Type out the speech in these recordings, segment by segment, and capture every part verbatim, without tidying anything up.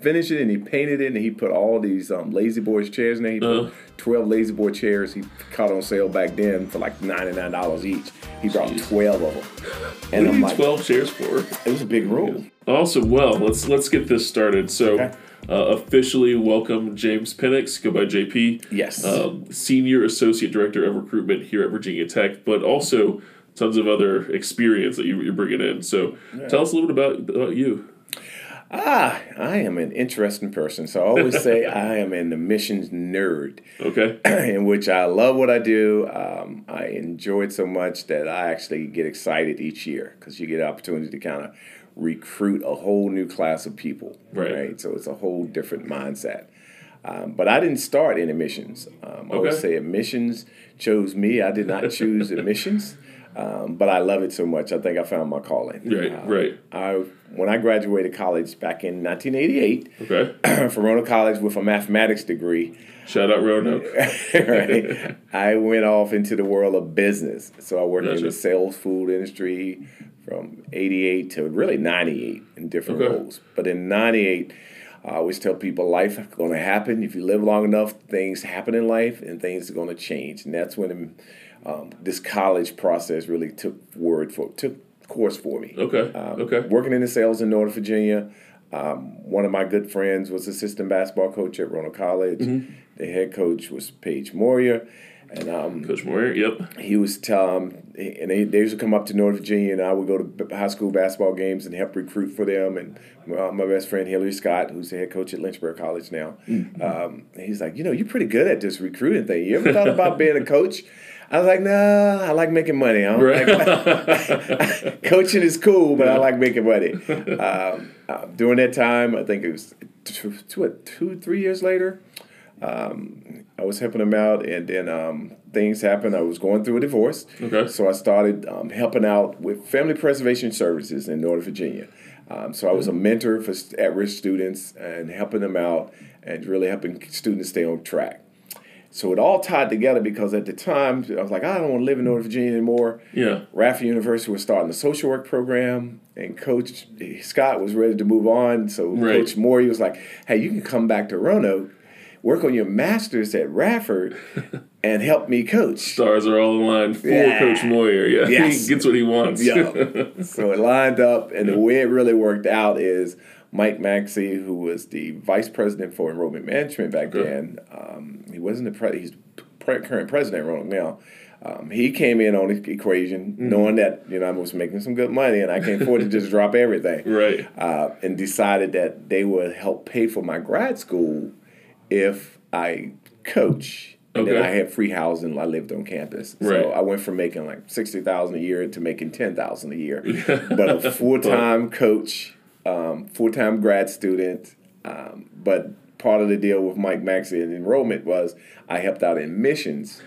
finish it, and he painted it, and he put all these um, Lazy Boys chairs in there. He put uh, twelve Lazy Boy chairs he caught on sale back then for like ninety-nine dollars each. He brought geez. twelve of them. And what I'm like, twelve chairs for? It was a big room. Also, well, let's let's get this started. So okay. uh, officially welcome James Penix, go by J P. Yes. Um, Senior Associate Director of Recruitment here at Virginia Tech, but also tons of other experience that you, you're bringing in. So yeah. tell us a little bit about, about you. Ah, I am an interesting person. So I always say I am an admissions nerd. Okay. In which I love what I do. Um, I enjoy it so much that I actually get excited each year because you get an opportunity to kind of recruit a whole new class of people. Right. right? So it's a whole different mindset. Um, but I didn't start in admissions. Um, I okay. always say admissions chose me. I did not choose admissions. Um, but I love it so much. I think I found my calling. Right, uh, right. I when I graduated college back in nineteen eighty-eight okay. from Roanoke College with a mathematics degree. Shout out Roanoke. right, I went off into the world of business. So I worked gotcha. in the sales food industry from eighty-eight to really ninety-eight in different okay. roles. But in ninety-eight, I always tell people life is going to happen. If you live long enough, things happen in life and things are going to change. And that's when it, Um, this college process really took word for took course for me. Okay. Um, okay. Working in the sales in Northern Virginia, um, one of my good friends was assistant basketball coach at Roanoke College. Mm-hmm. The head coach was Paige Moria, and um, Coach Moria. Yep. He was t- um, and they, they used to come up to Northern Virginia, and I would go to high school basketball games and help recruit for them. And my, my best friend Hillary Scott, who's the head coach at Lynchburg College now, mm-hmm. um, he's like, you know, you're pretty good at this recruiting thing. You ever thought about being a coach? I was like, nah, I like making money. I don't right. like, coaching is cool, but I like making money. Um, uh, during that time, I think it was two, two, two three years later, um, I was helping them out, and then um, things happened. I was going through a divorce, okay. so I started um, helping out with Family Preservation Services in Northern Virginia. Um, so I was a mentor for at-risk students and helping them out and really helping students stay on track. So it all tied together because at the time, I was like, I don't want to live in Northern Virginia anymore. Yeah. Radford University was starting a social work program, and Coach Scott was ready to move on. So right. Coach Moore, he was like, hey, you can come back to Roanoke, work on your master's at Radford, and help me coach. Stars are all aligned for yeah. Coach Moyer. Yeah, yes. He gets what he wants. Yeah. So it lined up, and yeah. the way it really worked out is Mike Maxey, who was the vice president for enrollment management back okay. then, um, he wasn't the pre- he's pre- current president of Roanoke now. Um, he came in on the equation, mm-hmm. knowing that you know I was making some good money and I can't afford to just drop everything, right? Uh, and decided that they would help pay for my grad school if I coach. And okay. then I had free housing. I lived on campus. So right. I went from making like sixty thousand dollars a year to making ten thousand dollars a year. But a full-time wow. coach, um, full-time grad student. Um, but part of the deal with Mike Maxey and enrollment was I helped out in missions.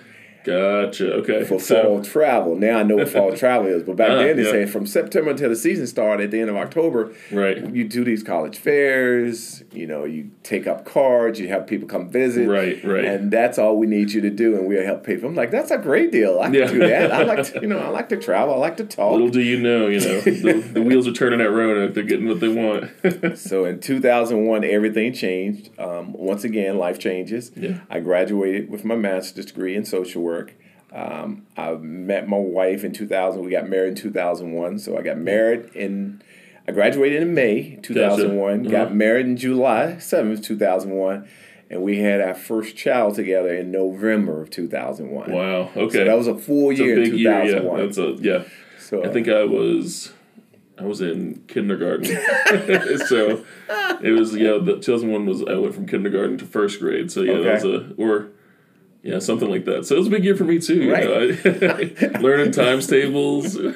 Gotcha. Okay. For so. fall travel. Now I know what fall travel is, but back ah, then they yeah. said from September until the season started at the end of October, right. you do these college fairs, you know, you take up cards, you have people come visit. Right, right. And that's all we need you to do, and we'll help people. I'm like, that's a great deal. I can yeah. do that. I like to, you know, I like to travel. I like to talk. Little do you know, you know, the, the wheels are turning at Roanoke. They're getting what they want. So in two thousand one, everything changed. Um, once again, life changes. Yeah. I graduated with my master's degree in social work. Um, I met my wife in two thousand. We got married in two thousand one. So I got married in, I graduated in May two thousand one, gotcha. Got uh-huh. married in July seventh, two thousand one, and we had our first child together in November of two thousand one. Wow, okay. So that was a full it's year a big in two thousand one. Year, yeah. That's a, yeah. So, I think I was... I was in kindergarten, so it was, yeah, the two thousand one was, I went from kindergarten to first grade, so yeah, okay. that was a, or... Yeah, something like that. So it was a big year for me, too. Right. You know? Learning times tables. Well,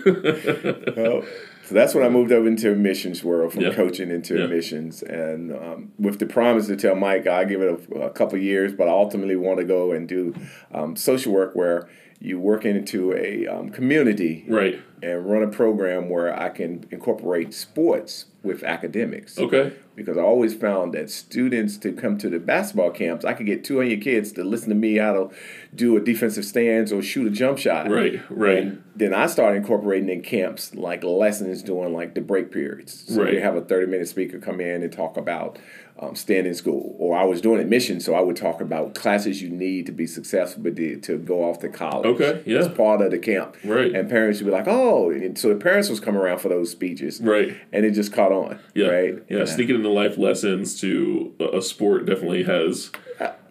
so that's when I moved over into admissions world, from yeah. coaching into yeah. admissions. And um, with the promise to tell Mike, I give it a, a couple years, but I ultimately want to go and do um, social work where you work into a um, community right. and run a program where I can incorporate sports with academics. Okay. Because I always found that students to come to the basketball camps, I could get two hundred kids to listen to me how to do a defensive stance or shoot a jump shot. Right, right. And then I started incorporating in camps like lessons during like the break periods. So right. you have a thirty-minute speaker come in and talk about um, staying in school. Or I was doing admissions, so I would talk about classes you need to be successful but to, to go off to college. Okay, yeah. It's part of the camp. Right. And parents would be like, oh. And so the parents was coming around for those speeches. Right. And it just caught on. Yeah. Right? Yeah, yeah. Sneaking into life lessons to a sport definitely has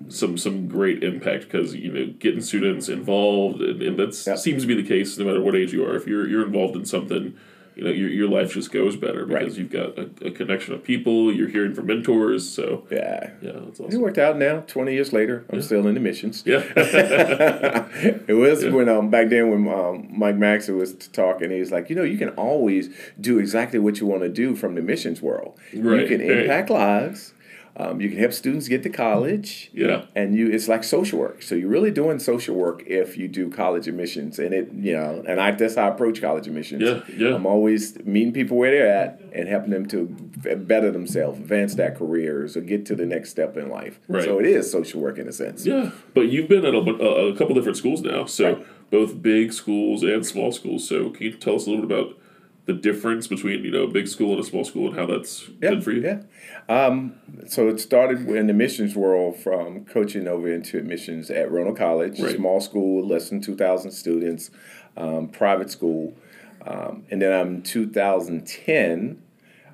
some some great impact because, you know, getting students involved, and, and that yep. seems to be the case no matter what age you are. If you're you're involved in something, you know, your your life just goes better because right. you've got a, a connection of people. You're hearing from mentors, so yeah, yeah, that's awesome. It worked out. Now, twenty years later, I'm yeah. still in the missions. Yeah, it was yeah. when um back then when um, Mike Maxey was talking, he was like, you know, you can always do exactly what you want to do from the missions world. Right. You can impact right. lives. Um, you can help students get to college. Yeah. And you it's like social work. So you're really doing social work if you do college admissions. And it, you know, and I that's how I approach college admissions. Yeah, yeah. I'm always meeting people where they're at and helping them to better themselves, advance their careers, or get to the next step in life. Right. So it is social work in a sense. Yeah. But you've been at a, a couple different schools now, so right. both big schools and small schools. So can you tell us a little bit about the difference between, you know, a big school and a small school and how that's yeah, been for you? Yeah. Um, so it started in the missions world from coaching over into admissions at Roanoke College, right. small school, less than two thousand students, um, private school. Um, and then in two thousand ten,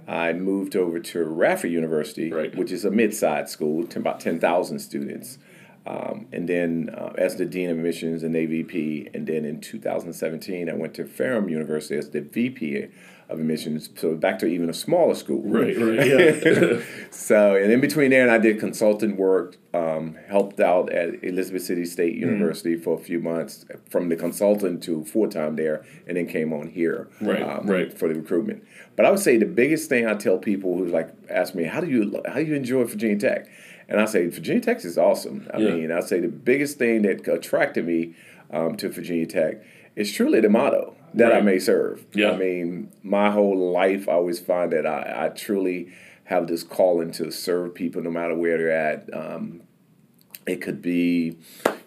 I moved over to Radford University, right. which is a mid-sized school, to about ten thousand students. Um, and then uh, as the Dean of Admissions and A V P, and then in two thousand seventeen, I went to Ferrum University as the V P of Admissions, so back to even a smaller school. Right, right, yeah. So, and in between there, and I did consultant work, um, helped out at Elizabeth City State University mm. for a few months, from the consultant to full-time there, and then came on here right, um, right. for the recruitment. But I would say the biggest thing I tell people who like ask me, how do you how do you enjoy Virginia Tech? And I say, Virginia Tech is awesome. I yeah. mean, I say the biggest thing that attracted me um, to Virginia Tech is truly the motto that right. I may serve. Yeah. I mean, my whole life I always find that I, I truly have this calling to serve people no matter where they're at. Um, it could be,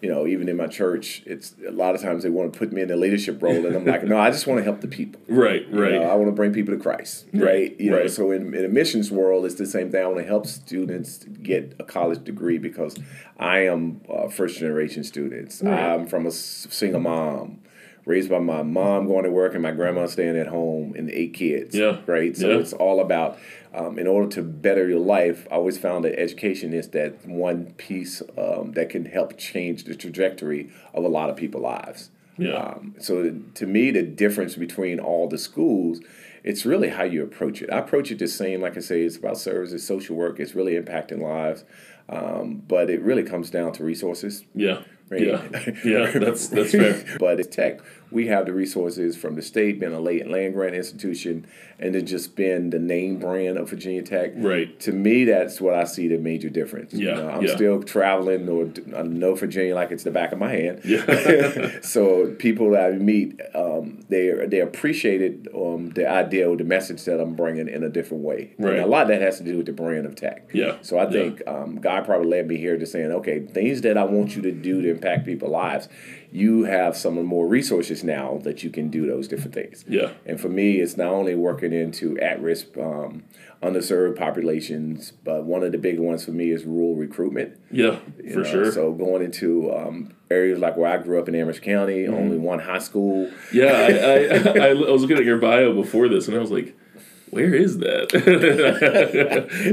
you know, even in my church, it's a lot of times they want to put me in a leadership role. And I'm like, no, I just want to help the people. Right, right. You know, I want to bring people to Christ, right? You right. know, so in, in the missions world, it's the same thing. I want to help students get a college degree because I am a first-generation student. Right. I'm from a single mom, raised by my mom going to work and my grandma staying at home and eight kids, yeah. right? So yeah. it's all about, um, in order to better your life, I always found that education is that one piece um, that can help change the trajectory of a lot of people's lives. Yeah. Um, so to me, the difference between all the schools, it's really how you approach it. I approach it the same, like I say, it's about service, it's social work, it's really impacting lives, um, but it really comes down to resources. Yeah. Right. Yeah, yeah, that's that's fair. But at Tech, we have the resources from the state, being a land grant institution, and then just being the name brand of Virginia Tech. Right. To me, that's what I see the major difference. Yeah, you know, I'm yeah. still traveling, or I know Virginia like it's the back of my hand. Yeah. So people that I meet, um, they they appreciated um, the idea or the message that I'm bringing in a different way. Right. And a lot of that has to do with the brand of Tech. Yeah. So I think yeah. um, God probably led me here to saying, okay, things that I want you to do to impact people's lives, you have some more resources now that you can do those different things. Yeah. And for me, it's not only working into at-risk, um, underserved populations, but one of the big ones for me is rural recruitment. Yeah, you for know? Sure. So going into um, areas like where I grew up in Amherst County, mm-hmm. only one high school. Yeah, I, I, I was looking at your bio before this, and I was like, where is that?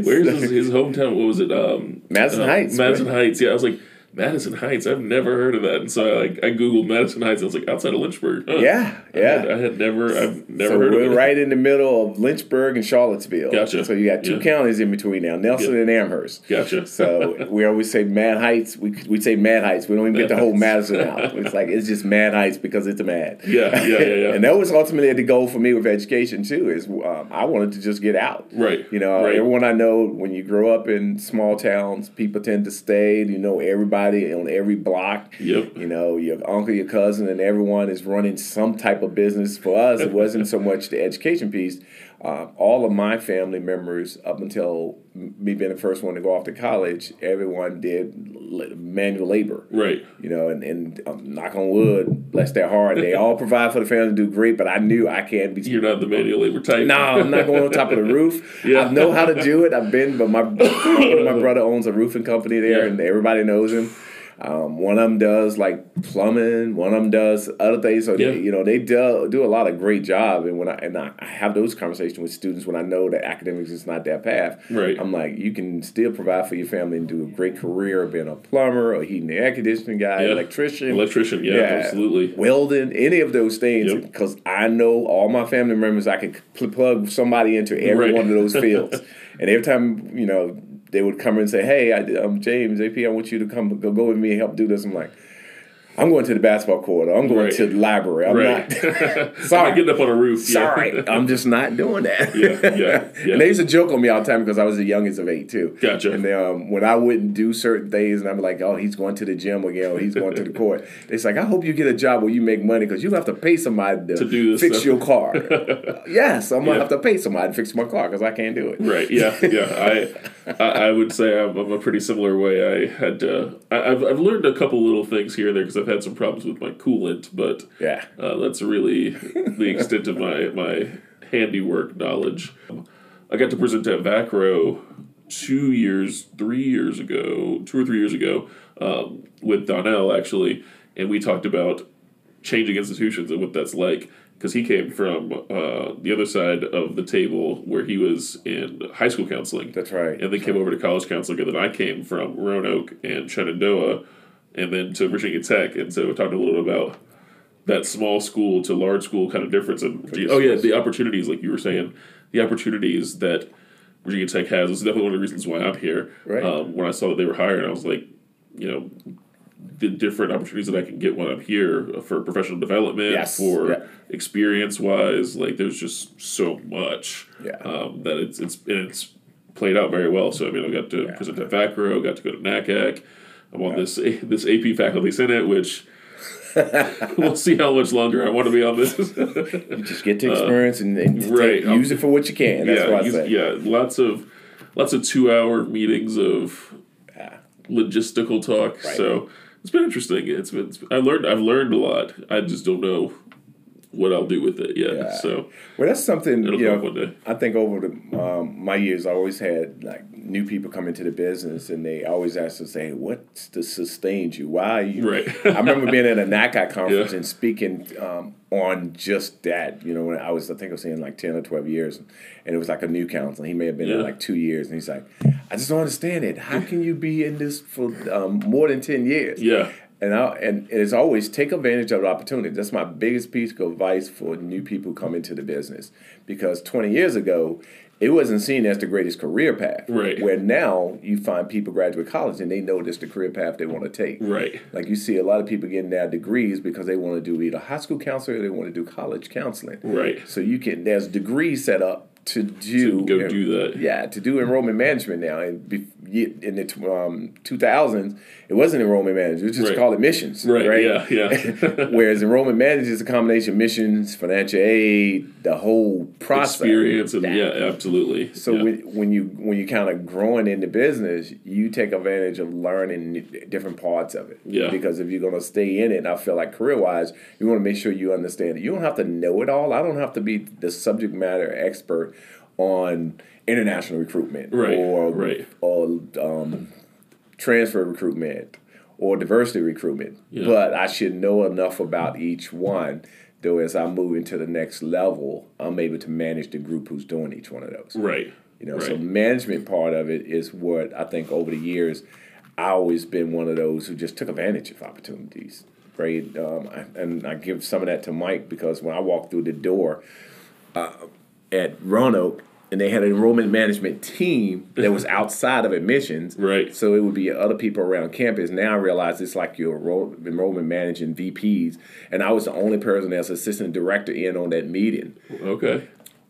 Where is his, his hometown? What was it? Um, Madison uh, Heights. Madison right? Heights, yeah. I was like, Madison Heights, I've never heard of that. And so I, like, I Googled Madison Heights, and I was like, outside of Lynchburg. Huh. Yeah, yeah. I had, I had never, I've never so heard of it. We're right in the middle of Lynchburg and Charlottesville. Gotcha. So you got two yeah. counties in between now, Nelson yeah. and Amherst. Gotcha. So we always say Mad Heights. We we say Mad Heights. We don't even Mad get the whole Madison out. It's like, it's just Mad Heights because it's a mad. Yeah, yeah, yeah. yeah. And that was ultimately the goal for me with education, too, is um, I wanted to just get out. Right. You know, right. everyone I know, when you grow up in small towns, people tend to stay, you know, everybody on every block, yep. you know, your uncle, your cousin, and everyone is running some type of business. For us, it wasn't so much the education piece. Uh, all of my family members, up until me being the first one to go off to college, everyone did manual labor. Right. You know, and, and um, knock on wood, bless their heart. They all provide for the family and do great, but I knew I can't be. You're not the manual labor type. No, I'm not going on top of the roof. Yeah. I know how to do it. I've been, but my, my brother owns a roofing company there, yeah. and everybody knows him. Um, one of them does like plumbing. One of them does other things. So yeah. they, you know, they do do a lot of great job. And when I and I have those conversations with students when I know that academics is not their path, right. I'm like, you can still provide for your family and do a great career of being a plumber, a heating and air conditioning guy, yeah. electrician, electrician, yeah, yeah, absolutely, welding, any of those things. Because yep. I know all my family members, I could pl- plug somebody into every right. one of those fields. And every time, you know, they would come in and say, hey, I, I'm James, A P, I want you to come go, go with me and help do this. I'm like, I'm going to the basketball court. I'm going right. to the library. I'm right. not. Sorry. I'm getting up on a roof. Sorry. Yeah. I'm just not doing that. Yeah, yeah, yeah. And they used to joke on me all the time because I was the youngest of eight, too. Gotcha. And they, um, when I wouldn't do certain things, and I'm like, oh, he's going to the gym again, or he's going to the court. It's like, I hope you get a job where you make money because you have to pay somebody to, to do this fix stuff. Your car. Yes, I'm going to yeah. have to pay somebody to fix my car because I can't do it. Right, yeah, yeah. I I would say I'm, I'm a pretty similar way. I had to, I, I've, I've learned a couple little things here and there because I've had some problems with my coolant, but yeah, uh, that's really the extent of my my handiwork knowledge. I got to present at VACRO two years, three years ago, two or three years ago, um, with Donnell actually, and we talked about changing institutions and what that's like because he came from uh, the other side of the table where he was in high school counseling. That's right. And then came over to college counseling, and then I came from Roanoke and Shenandoah. And then to Virginia Tech, and so we talked a little about that small school to large school kind of difference. And oh yeah, the opportunities, like you were saying, the opportunities that Virginia Tech has is definitely one of the reasons why I'm here. Right. Um, when I saw that they were hiring, I was like, you know, the different opportunities that I can get when I'm here for professional development, yes. for yeah. experience wise, like there's just so much yeah. um, that it's it's and it's played out very well. So I mean, I got to yeah. present at VACRO, got to go to N A C A C. I'm on this this A P Faculty Senate, which we'll see how much longer I want to be on this. You just get to experience uh, and, and to right, take, use it for what you can. That's yeah, what I use, say. Yeah, lots of lots of two hour meetings of yeah. logistical talk. Right. So it's been interesting. It's been it's, I learned I've learned a lot. I just don't know what I'll do with it yet. Yeah. So well, that's something you know, one day. I think over the um, my years, I always had like new people come into the business, and they always ask us, "Hey, what's to sustain you? Why are you?" Right. I remember being at a N A C A C conference yeah. and speaking um, on just that. You know, when I was, I think I was saying like ten or twelve years, and it was like a new counselor. He may have been yeah. in like two years, and he's like, "I just don't understand it. How can you be in this for um, more than ten years?" Yeah. And, I, and it's always take advantage of the opportunity. That's my biggest piece of advice for new people who come into the business. Because twenty years ago, it wasn't seen as the greatest career path. Right. Where now you find people graduate college and they know this is the career path they want to take. Right. Like you see a lot of people getting their degrees because they want to do either high school counseling or they want to do college counseling. Right. So you can there's degrees set up to do to go en- do that. Yeah, to do enrollment management now. And be, in the um, two thousands, it wasn't enrollment management. It was just right. called admissions. Right, right? yeah, yeah. Whereas enrollment management is a combination of missions, financial aid, the whole process. Experience, and, yeah, absolutely. So yeah. When, when you when you kind of growing in the business, you take advantage of learning different parts of it. Yeah. Because if you're going to stay in it, I feel like career-wise, you want to make sure you understand it. You don't have to know it all. I don't have to be the subject matter expert on international recruitment right, or, right. or um, transfer recruitment or diversity recruitment. Yeah. But I should know enough about each one, though as I move into the next level, I'm able to manage the group who's doing each one of those. Right. You know, right. So management part of it is what I think over the years, I always been one of those who just took advantage of opportunities. Right. Um, I, and I give some of that to Mike because when I walk through the door, uh, at Roanoke, and they had an enrollment management team that was outside of admissions. Right. So it would be other people around campus. Now I realize it's like your enroll- enrollment managing V Ps, and I was the only person that's assistant director in on that meeting. Okay.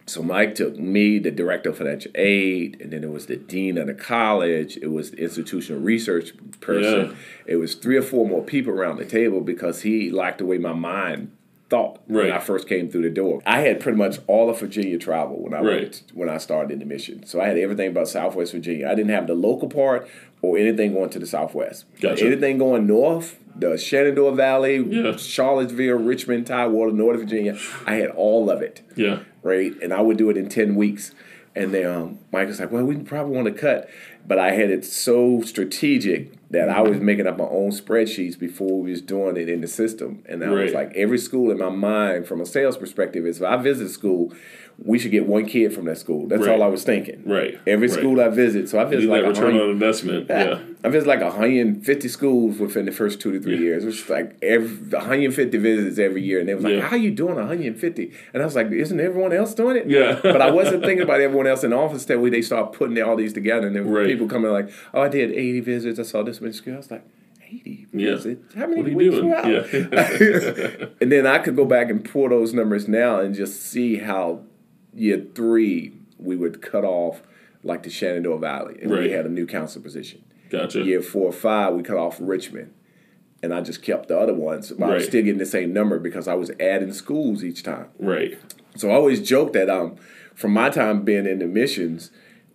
So Mike took me, the director of financial aid, and then it was the dean of the college. It was the institutional research person. Yeah. It was three or four more people around the table because he liked the way my mind thought right. when I first came through the door. I had pretty much all of Virginia travel when I right. went, when I started in the mission. So I had everything about Southwest Virginia. I didn't have the local part or anything going to the Southwest. Gotcha. Anything going north, the Shenandoah Valley, yeah. Charlottesville, Richmond, Tidewater, Northern Virginia, I had all of it. Yeah. Right? And I would do it in ten weeks. And then um, Mike was like, well, we probably want to cut. But I had it so strategic that I was making up my own spreadsheets before we was doing it in the system. And I right. was like, every school in my mind from a sales perspective is if I visit school, we should get one kid from that school. That's right. all I was thinking. Right. Every right. school I visit. So I visit like return on investment. Yeah. I visit like one hundred fifty schools within the first two to three yeah. years. Which is like every one hundred fifty visits every year. And they was like, yeah. how are you doing one hundred fifty? And I was like, isn't everyone else doing it? Yeah. But I wasn't thinking about everyone else in the office that way they start putting all these together. And there were right. people coming like, oh, I did eighty visits. I saw this many schools. I was like, eighty visits? Yeah. How many what are you weeks doing? You out? Yeah. And then I could go back and pull those numbers now and just see how year three, we would cut off like the Shenandoah Valley, and right. we had a new council position. Gotcha. Year four or five, we cut off Richmond, and I just kept the other ones, but right. I was still getting the same number because I was adding schools each time. Right. So I always joke that um, from my time being in the missions,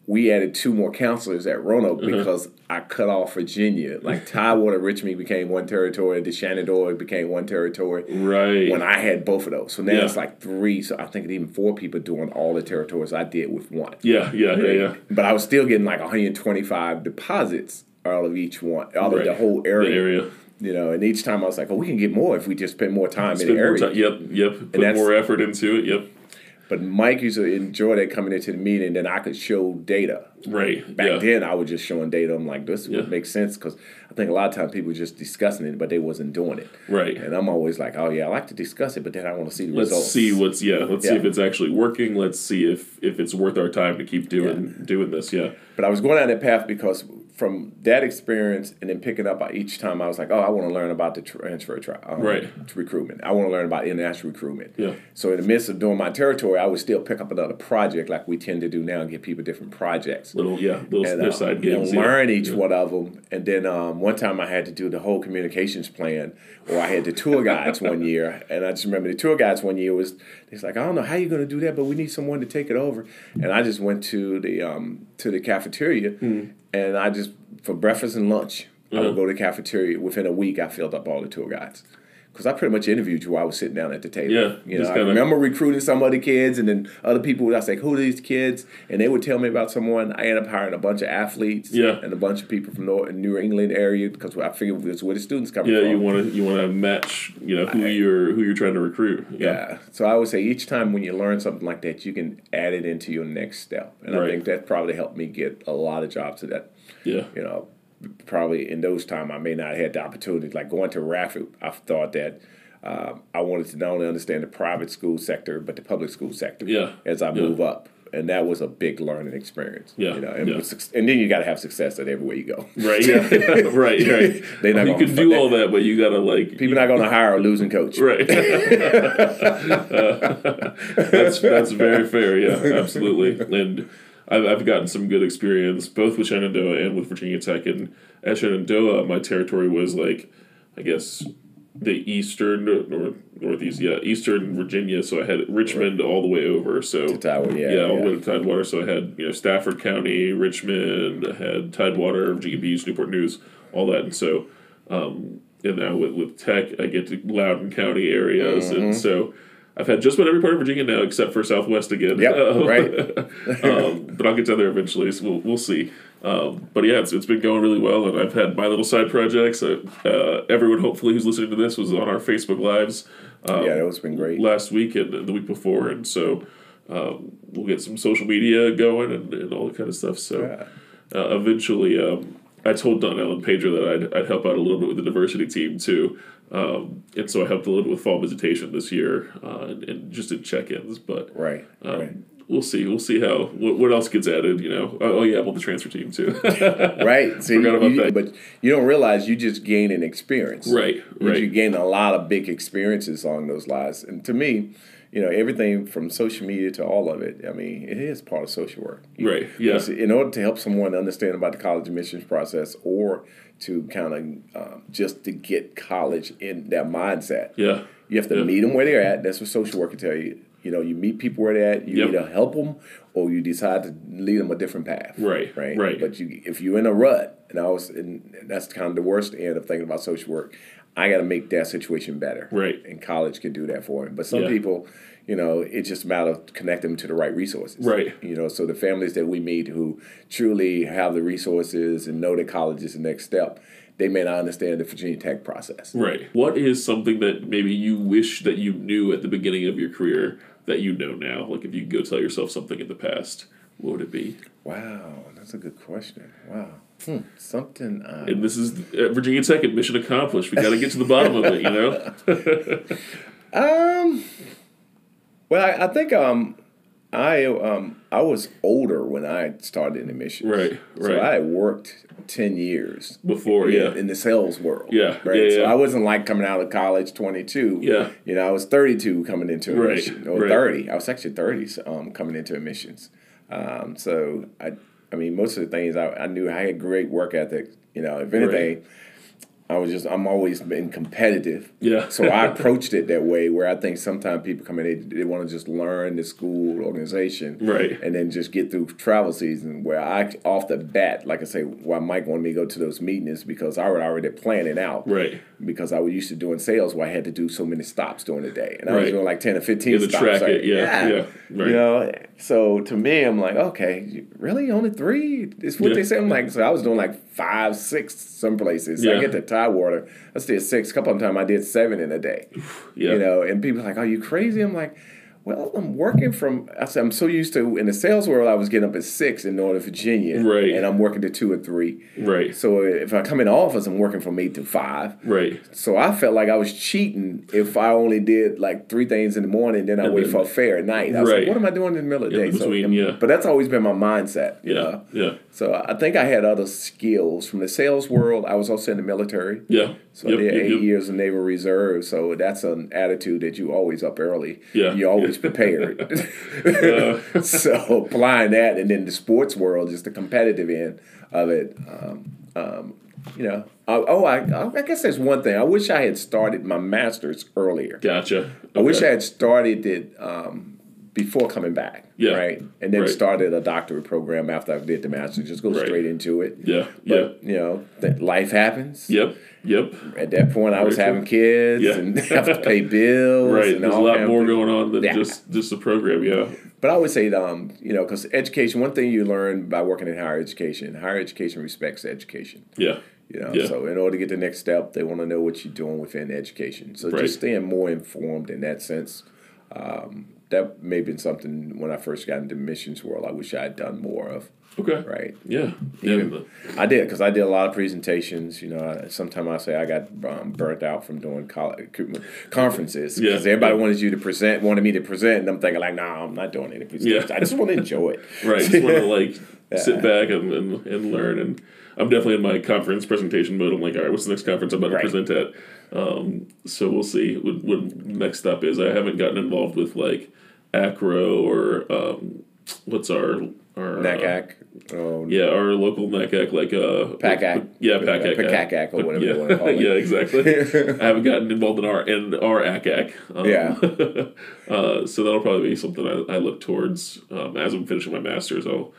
we added two more counselors at Roanoke uh-huh. because I cut off Virginia. Like Tidewater, Richmond became one territory. The Shenandoah became one territory. Right. When I had both of those. So now yeah. it's like three. So I think even four people doing all the territories I did with one. Yeah, yeah, right? yeah, yeah. But I was still getting like one hundred twenty-five deposits out of each one, out right. of the whole area. The area. You know, and each time I was like, oh, we can get more if we just spend more time spend in the area. Time. Yep, yep. Put more effort into it, yep. But Mike used to enjoy that coming into the meeting, then I could show data. Right. Back yeah. then, I was just showing data. I'm like, this yeah. would make sense because I think a lot of times people were just discussing it, but they wasn't doing it. Right. And I'm always like, oh, yeah, I like to discuss it, but then I want to see the let's results. Let's see what's, yeah, let's yeah. see if it's actually working. Let's see if, if it's worth our time to keep doing yeah. doing this, yeah. But I was going down that path because from that experience and then picking up each time, I was like, oh, I want to learn about the transfer trial. Um, right. Recruitment. I want to learn about international recruitment. Yeah. So in the midst of doing my territory, I would still pick up another project like we tend to do now and get people different projects. Little, yeah, little and, uh, side games. You know, learn yeah. each yeah. one of them. And then um, one time I had to do the whole communications plan, or I had the tour guides one year. And I just remember the tour guides one year was, it's like, I don't know how you're going to do that, but we need someone to take it over. And I just went to the, um, to the cafeteria mm. and I just, for breakfast and lunch, uh-huh. I would go to the cafeteria. Within a week, I filled up all the tour guides. Because I pretty much interviewed you while I was sitting down at the table. Yeah, you know, I remember recruiting some other kids, and then other people would ask, like, who are these kids? And they would tell me about someone. I ended up hiring a bunch of athletes yeah. and a bunch of people from the New England area because I figured that's where the students come yeah, from. Yeah, you want to you want to match, you know, who I, you're who you're trying to recruit. Yeah. yeah. So I would say each time when you learn something like that, you can add it into your next step, and right. I think that probably helped me get a lot of jobs at that. Yeah. You know. Probably in those time, I may not have had the opportunity. Like going to Radford, I thought that um, I wanted to not only understand the private school sector, but the public school sector yeah. as I yeah. move up. And that was a big learning experience. Yeah. You know, and, yeah. with, and then you got to have success at everywhere you go. Right. Yeah. right. Right. They're not well, you can do that. all that, but you got to like. People you, not going to hire a losing coach. Right. uh, that's that's very fair. Yeah. Absolutely. And. I've gotten some good experience both with Shenandoah and with Virginia Tech. And at Shenandoah, my territory was like, I guess, the eastern or northeast, yeah, eastern Virginia. So I had Richmond right. all the way over. So to Tidewater, yeah, yeah, all the yeah. way to Tidewater. So I had you know Stafford County, Richmond, I had Tidewater, Virginia Beach, Newport News, all that. And so, um, and now with with Tech, I get to Loudoun County areas, mm-hmm. and so. I've had just about every part of Virginia now except for Southwest again. Yeah, um, right. um, but I'll get down there eventually, so we'll, we'll see. Um, but, yeah, it's, it's been going really well, and I've had my little side projects. I, uh, everyone, hopefully, who's listening to this was on our Facebook Lives. Um, yeah, that's been great. Last week and the week before, and so um, we'll get some social media going and, and all that kind of stuff. So yeah. uh, eventually um, I told Donnell and Pedro that I'd, I'd help out a little bit with the diversity team, too. Um, and so I helped a little bit with fall visitation this year, uh, and, and just in check-ins, but, right, um, right. we'll see, we'll see how, what, what else gets added, you know, oh, oh yeah, well, the transfer team too. right. So Forgot you, about you, that. But you don't realize you just gain an experience. Right, right. You gain a lot of big experiences along those lines. And to me, you know, everything from social media to all of it. I mean, it is part of social work. Right, yeah. In order to help someone understand about the college admissions process or to kind of um, just to get college in their mindset. Yeah. You have to yeah. meet them where they're at. That's what social work can tell you. You know, you meet people where they're at. You yep. either help them or you decide to lead them a different path. Right, right. right. But you, if you're in a rut, and I was, in, that's kind of the worst end of thinking about social work. I got to make that situation better. Right. And college can do that for them. But some yeah. people, you know, it's just a matter of connecting them to the right resources. Right. You know, so the families that we meet who truly have the resources and know that college is the next step, they may not understand the Virginia Tech process. Right. What is something that maybe you wish that you knew at the beginning of your career that you know now? Like if you could go tell yourself something in the past, what would it be? Wow, that's a good question. Wow. Hmm, something. Um, and this is uh, Virginia Tech, mission accomplished. We got to get to the bottom of it, you know. um. Well, I, I think um, I um, I was older when I started in admissions. Right. Right. So I had worked ten years before, in, yeah, in the sales world. Yeah. Right. Yeah, so yeah. I wasn't like coming out of college twenty-two. Yeah. You know, I was thirty-two coming into admissions, right, or right. thirty. I was actually thirty um, coming into admissions. Um. So I. I mean, most of the things I, I knew, I had great work ethic. You know, if anything, right. I was just, I'm always been competitive. Yeah. So I approached it that way where I think sometimes people come in, they, they want to just learn the school organization. Right. And then just get through travel season where I, off the bat, like I say, why Mike wanted me to go to those meetings because I would already plan it out. Right. Because I was used to doing sales where I had to do so many stops during the day. And I right. was doing like ten or fifteen yeah, the stops. Track like, it. Yeah, yeah. yeah. Right. You know, so to me, I'm like, okay, really? Only three? It's what yeah. they say. I'm like, so I was doing like five, six, some places. Yeah. I get to Tidewater. I did six. A couple of times I did seven in a day. Yeah. You know, and people are like, are you crazy? I'm like, well, I'm working from, I said, I'm so used to, in the sales world, I was getting up at six in Northern Virginia. Right. And I'm working to two or three. Right. So if I come in the office, I'm working from eight to five. Right. So I felt like I was cheating if I only did like three things in the morning, then I and wait then, for a fair at night. I was right. like, what am I doing in the middle of the in day? Between, so, yeah. But that's always been my mindset. Yeah. You know? Yeah. So I think I had other skills from the sales world. I was also in the military. Yeah. So yep, I did yep, eight yep. years in Naval Reserve. So that's an attitude that you always up early. Yeah. You always prepared. uh, so applying that, and then the sports world, just the competitive end of it. Um, um, you know, I, oh, I, I guess there's one thing. I wish I had started my master's earlier. Gotcha. Okay. I wish I had started it um, before coming back. Yeah. Right. And then right. started a doctorate program after I did the master's. Just go right. straight into it. Yeah. But, yeah. you know, th- life happens. Yep. Yep. At that point, I Very was true. having kids yeah. and have to pay bills. Right. And There's all a lot more going on than yeah. just, just the program, yeah. But I would say, um, you know, because education, one thing you learn by working in higher education, higher education respects education. Yeah. You know, yeah. so in order to get the next step, they want to know what you're doing within education. So right. just staying more informed in that sense. Um, that may have been something when I first got into the admissions world I wish I had done more of. Okay. Right. Yeah. Even, I did because I did a lot of presentations. You know, sometimes I say I got um, burnt out from doing college, conferences because yeah. everybody yeah. wanted you to present, wanted me to present, and I'm thinking like, no, nah, I'm not doing any presentations. Yeah. I just want to enjoy it. Right. Just want to like yeah. sit back and, and and learn. And I'm definitely in my conference presentation mode. I'm like, all right, what's the next conference I'm about right. to present at? Um, so we'll see what, what next up is. I haven't gotten involved with like VACRO or um, what's our our NACAC. Uh, Oh, yeah, our local NACAC, like uh, PACAC. Yeah, PACAC. PACAC or whatever yeah. you want to call it. Yeah, exactly. I haven't gotten involved in our in our A C A C. Um, yeah. uh, so that'll probably be something I, I look towards um, as I'm finishing my master's. I'll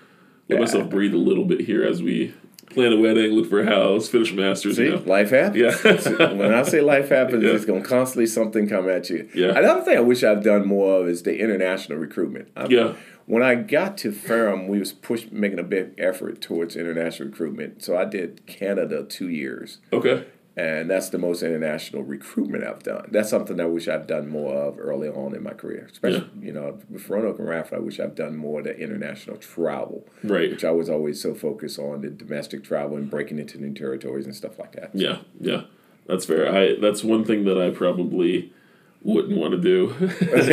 let yeah. myself breathe a little bit here as we plan a wedding, look for a house, finish master's. See, you know? Life happens. Yeah. When I say life happens, yeah. it's going to constantly something come at you. Yeah. Another thing I wish I've done more of is the international recruitment. I've, yeah. When I got to Ferrum, we was push, making a big effort towards international recruitment. So I did Canada two years. Okay. And that's the most international recruitment I've done. That's something I wish I've done more of early on in my career. Especially, yeah. you know, with Roanoke and Radford, I wish I've done more of the international travel. Right. Which I was always so focused on, the domestic travel and breaking into new territories and stuff like that. Yeah, yeah. That's fair. I That's one thing that I probably... wouldn't want to do.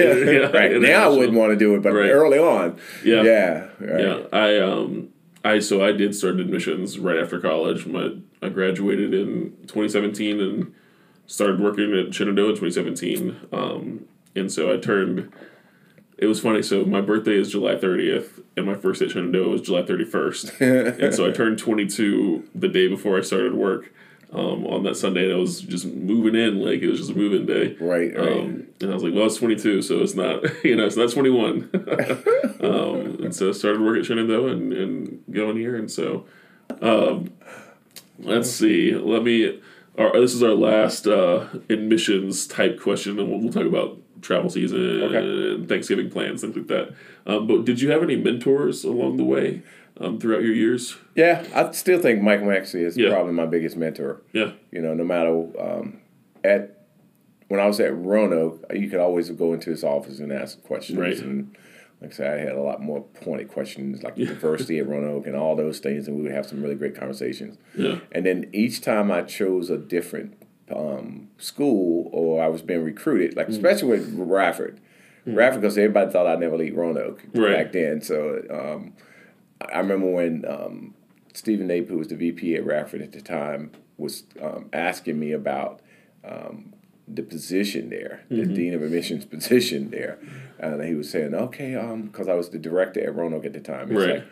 yeah, right now I wouldn't want to do it, but right. early on. Yeah. Yeah. Right. Yeah. I um I so I did start admissions right after college. My I graduated in twenty seventeen and started working at Shenandoah in twenty seventeen. Um And so I turned, it was funny, so my birthday is July thirtieth, and my first day at Shenandoah was July thirty-first. And so I turned twenty-two the day before I started work um, on that Sunday, and I was just moving in, like it was just a move-in day. Right, right. Um, and I was like, well, it's twenty-two, so it's not, you know, it's not twenty-one. um, and so I started work at Shenandoah and, and going here, and so um, let's see, let me... Our, this is our last uh, admissions-type question, and we'll, we'll talk about travel season okay. and Thanksgiving plans, things like that. Um, but did you have any mentors along the way um, throughout your years? Yeah, I still think Mike Maxey is yeah. probably my biggest mentor. Yeah. You know, no matter um, – at when I was at Roanoke, you could always go into his office and ask questions. Right. And like I said, I had a lot more pointed questions, like yeah. the university at Roanoke and all those things, and we would have some really great conversations. Yeah. And then each time I chose a different um, school or I was being recruited, like mm. especially with Radford. Mm. Radford, because everybody thought I'd never leave Roanoke right. back then. So um, I remember when um, Stephen Aape, who was the V P at Radford at the time, was um, asking me about um, the position there, the mm-hmm. Dean of Admissions position there. And he was saying, okay, because um, I was the director at Roanoke at the time. He's right. like,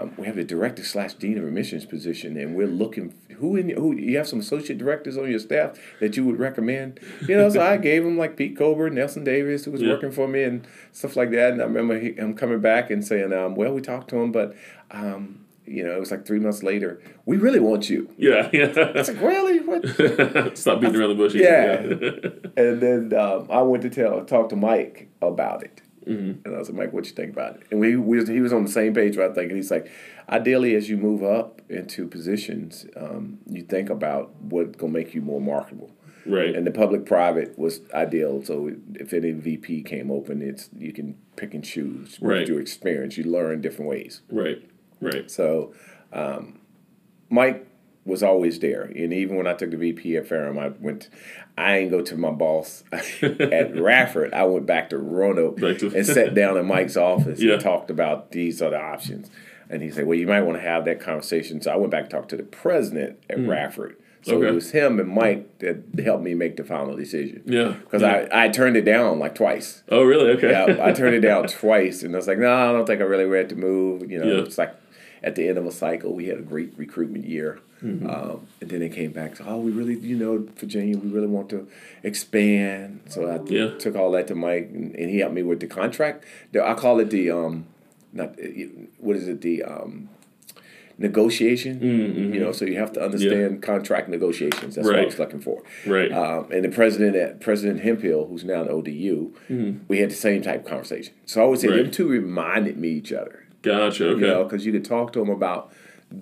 um, we have the director slash Dean of Admissions position, and we're looking, who in who you have some associate directors on your staff that you would recommend? You know, so I gave him like Pete Colbert, Nelson Davis, who was yeah. working for me and stuff like that. And I remember he, him coming back and saying, um, well, we talked to him, but... Um, you know, it was like three months later, we really want you. Yeah, yeah. It's like, really? What? Stop beating around the bush. Yeah. yeah. And then um, I went to tell talk to Mike about it. Mm-hmm. And I was like, Mike, what you think about it? And we, we he was on the same page, right? Thinking he's like, ideally, as you move up into positions, um, you think about what's going to make you more marketable. Right. And the public-private was ideal. So if any V P came open, it's you can pick and choose. Right. With your experience, you learn different ways. Right. Right. So, um, Mike was always there, and even when I took the V P at Ferrum, I went. I ain't go to my boss at Radford. I went back to Roanoke back to- and sat down in Mike's office yeah. and talked about these other options. And he said, "Well, you might want to have that conversation." So I went back and talked to the president at mm. Radford. So okay. it was him and Mike that helped me make the final decision. Yeah. Because yeah. I, I turned it down like twice. Oh, really? Okay. Yeah, I turned it down twice, and I was like, no, nah, I don't think I really ready to move. You know, yeah. it's like at the end of a cycle, we had a great recruitment year. Mm-hmm. Um, and then they came back, so, oh, we really, you know, Virginia, we really want to expand. So I yeah. took all that to Mike, and, and he helped me with the contract. I call it the, um, not what is it, the... Um, negotiation, mm-hmm. you know, so you have to understand yeah. contract negotiations. That's right. what I was looking for. Right. Um, and the president, at President Hemphill, who's now in O D U, mm-hmm. we had the same type of conversation. So I always say right. them two reminded me each other. Gotcha. Okay. You know, because you could talk to them about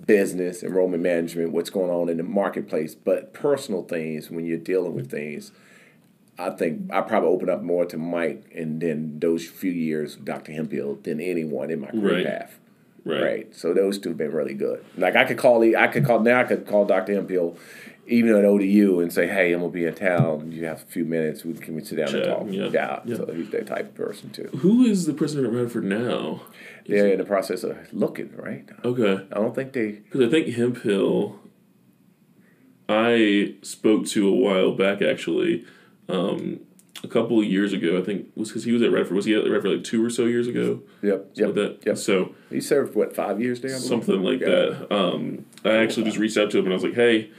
business, enrollment management, what's going on in the marketplace, but personal things when you're dealing with things. I think I probably opened up more to Mike and then those few years with Doctor Hemphill than anyone in my career right. path. Right. right, so those two have been really good. Like I could call, I could call now. I could call Doctor Hemphill, even at O D U, and say, "Hey, I'm gonna be in town. You have a few minutes. We can we sit down Chat, and talk?" Yeah, yeah. yeah. So he's that type of person too. Who is the president of Radford now? They're is in the process of looking, right? Okay. I don't think they. Because I think Hemphill, I spoke to a while back actually, um, a couple of years ago. I think was because he was at Radford. Was he at Radford like two or so years ago? Yep. Yep. That? Yep. So. He served, what, five years there? Something like yeah. that. Um, I actually just reached out to him, and I was like, hey,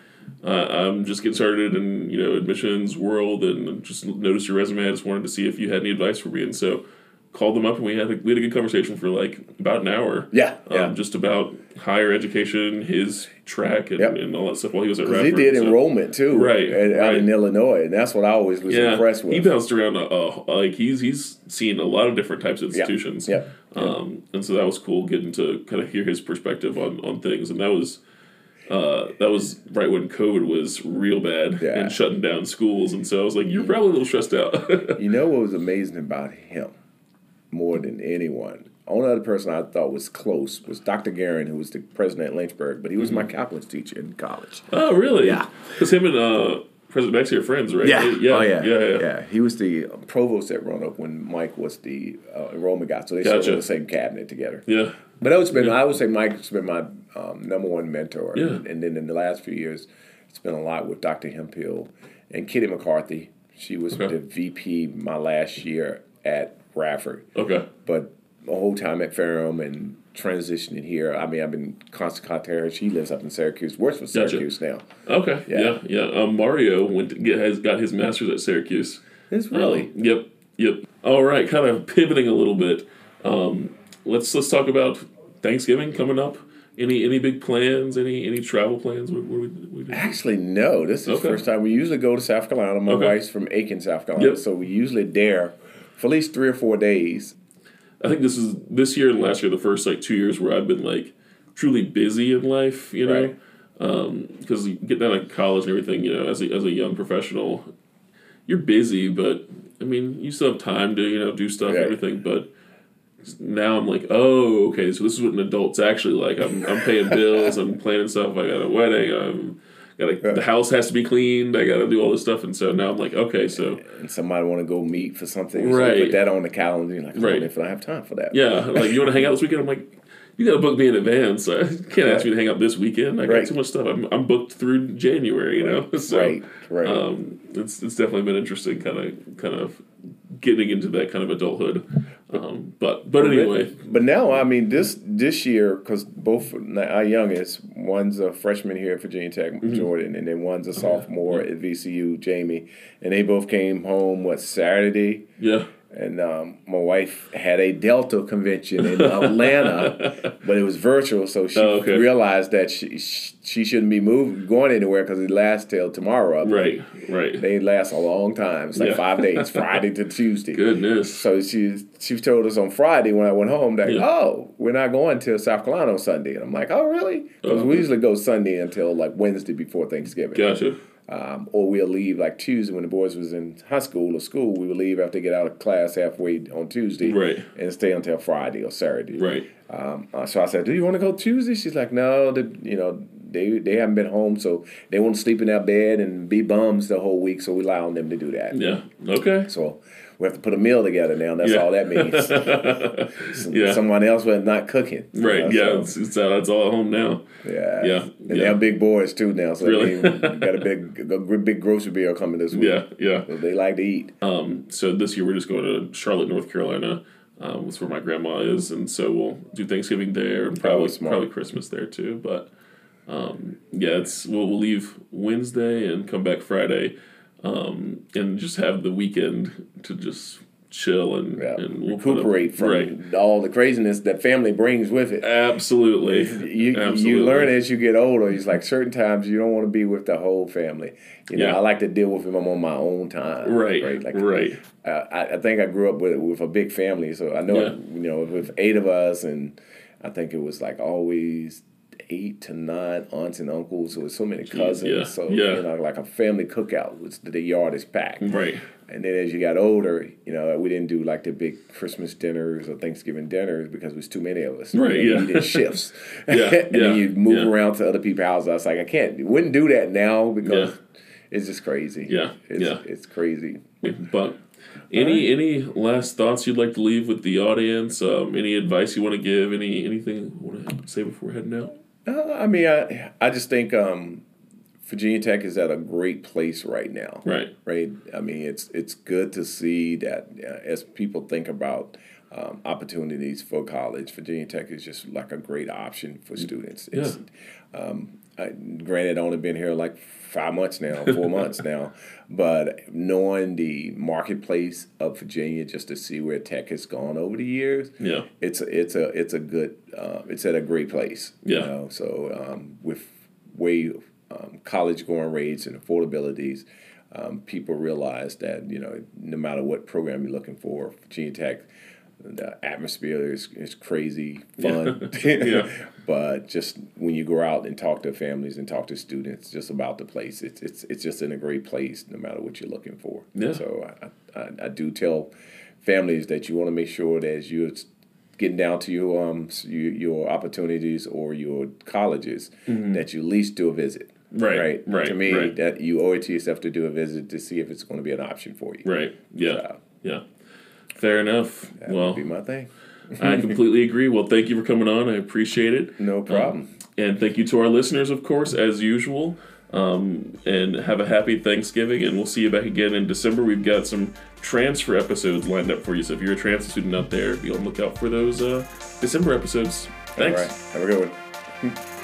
uh, I'm just getting started in, you know, admissions world, and just noticed your resume. I just wanted to see if you had any advice for me. And so called them up, and we had a, we had a good conversation for, like, about an hour. Yeah. Um, yeah. Just about higher education, his track, and, yep. and all that stuff while he was at Radford. He did so. enrollment, too. Right. At, right. Out in Illinois, and that's what I always was yeah. impressed with. He bounced around. A, a, like, he's he's seen a lot of different types of institutions. Yeah. Yep. Um, and so that was cool, getting to kind of hear his perspective on, on things. And that was uh, that was right when COVID was real bad yeah. and shutting down schools. And so I was like, you're probably a little stressed out. You know what was amazing about him more than anyone? Only other person I thought was close was Doctor Guerin, who was the president at Lynchburg, but he was mm-hmm. my calculus teacher in college. Oh, really? Yeah. Because him and... Uh, President Maxey are friends, right? Yeah. Yeah. Oh, yeah. Yeah, yeah. yeah. He was the provost at Roanoke when Mike was the uh, enrollment guy, so they gotcha. served in the same cabinet together. Yeah. But it's been, yeah. I would say Mike's been my um, number one mentor. Yeah. And, and then in the last few years, it's been a lot with Doctor Hemphill and Kitty McCarthy. She was okay. the V P my last year at Radford. Okay. But the whole time at Ferrum and transitioning here, I mean, I've been constant contact with her. She lives up in Syracuse, works for gotcha. Syracuse now. Okay. Yeah. Yeah. yeah. Um, Mario went to get, has got his master's at Syracuse. It's really. Um, yep. Yep. All right. Kind of pivoting a little bit. Um, let's let's talk about Thanksgiving coming up. Any any big plans? Any any travel plans? What, what we, we do? Actually, no. This is okay. the first time. We usually go to South Carolina. My okay. wife's from Aiken, South Carolina, yep. so we usually there for at least three or four days. I think this is this year and last year the first like two years where I've been like truly busy in life, you know, because right. um, getting out of college and everything, you know, as a, as a young professional, you're busy, but I mean, you still have time to you know do stuff right. and everything, but. Now I'm like, oh, okay, so this is what an adult's actually like. I'm I'm paying bills, I'm planning stuff, I got a wedding, I'm got the house has to be cleaned, I got to do all this stuff, and so now I'm like, okay, so... And somebody want to go meet for something, right. so put that on the calendar, you're like, oh, right. if I have time for that. Yeah, like, you want to hang out this weekend? I'm like, you got to book me in advance. I can't ask you to hang out this weekend. I got right. too much stuff. I'm I'm booked through January, you know? Right, so, right. right. Um, it's it's definitely been interesting kind of kind of... getting into that kind of adulthood, um, but but anyway. But now, I mean, this this year, because both our youngest, one's a freshman here at Virginia Tech, mm-hmm. Jordan, and then one's a sophomore yeah. at V C U, Jamie, and they both came home, what, Saturday? Yeah. And um, my wife had a Delta convention in Atlanta, but it was virtual, so she oh, okay. realized that she she shouldn't be moving, going anywhere because it lasts till tomorrow. Right, right. They last a long time. It's like yeah. five days, Friday to Tuesday. Goodness. So she she told us on Friday when I went home that, yeah. oh, we're not going to South Carolina on Sunday. And I'm like, oh, really? Because oh, we okay. usually go Sunday until like Wednesday before Thanksgiving. Gotcha. Um, or we'll leave like Tuesday when the boys was in high school or school. We would leave after they get out of class halfway on Tuesday right. and stay until Friday or Saturday. Right. Um, uh, so I said, "Do you want to go Tuesday?" She's like, "No, they, you know they they haven't been home, so they want to sleep in their bed and be bums the whole week. So we allow them to do that." Yeah. Okay. So we have to put a meal together now. That's yeah. all that means. Some, yeah. Someone else was not cooking. Right. You know, yeah. So. It's, it's, uh, it's all at home now. Yeah. Yeah. And yeah. they're big boys too now. So really? They got a big a big grocery bill coming this week. Yeah. Yeah. So they like to eat. Um. So this year we're just going to Charlotte, North Carolina. Um, that's where my grandma is, and so we'll do Thanksgiving there and probably oh, probably Christmas there too. But um, yeah, it's we'll, we'll leave Wednesday and come back Friday, um, and just have the weekend to just chill and, yeah. and we'll recuperate up, from right. all the craziness that family brings with it. Absolutely, you Absolutely. you learn as you get older. It's like certain times you don't want to be with the whole family. You know, yeah. I like to deal with them on my own time. Right, right, like, right. Uh, I, I think I grew up with with a big family, so I know yeah. it, you know with eight of us, and I think it was like always eight to nine aunts and uncles. There was so many cousins, yeah. so yeah. you know, like a family cookout was the yard is packed. Right, and then as you got older, you know, we didn't do like the big Christmas dinners or Thanksgiving dinners because it was too many of us. Right, you know, yeah, we did shifts. yeah, and yeah, then you move yeah. around to other people's houses. I was like, I can't, wouldn't do that now because. Yeah. It's just crazy. Yeah, it's, yeah. It's crazy. But any right. any last thoughts you'd like to leave with the audience? Um, any advice you want to give? Any anything you want to say before heading out? Uh, I mean, I I just think um, Virginia Tech is at a great place right now. Right. Right. I mean, it's it's good to see that uh, as people think about. Um, opportunities for college. Virginia Tech is just like a great option for students. It's, yeah. um, I, granted, I've only been here like five months now, four months now, but knowing the marketplace of Virginia, just to see where tech has gone over the years, yeah, it's it's a it's a good uh, it's at a great place. Yeah. You know? So um, with way um, college going rates and affordabilities, um, people realize that you know no matter what program you're looking for, Virginia Tech. The atmosphere is is crazy fun, yeah. yeah. but just when you go out and talk to families and talk to students, just about the place, it's it's it's just in a great place no matter what you're looking for. Yeah. So I, I I do tell families that you want to make sure that as you're getting down to your um your, your opportunities or your colleges mm-hmm. that you at least do a visit. Right, right, right. To me, right. that you owe it to yourself to do a visit to see if it's going to be an option for you. Right. Yeah. So, yeah. Fair enough. That well, would be my thing. I completely agree. Well, thank you for coming on. I appreciate it. No problem. Um, and thank you to our listeners, of course, as usual. Um, and have a happy Thanksgiving, and we'll see you back again in December. We've got some transfer episodes lined up for you, so if you're a transfer student out there, be on the lookout for those uh, December episodes. Thanks. All right. Have a good one.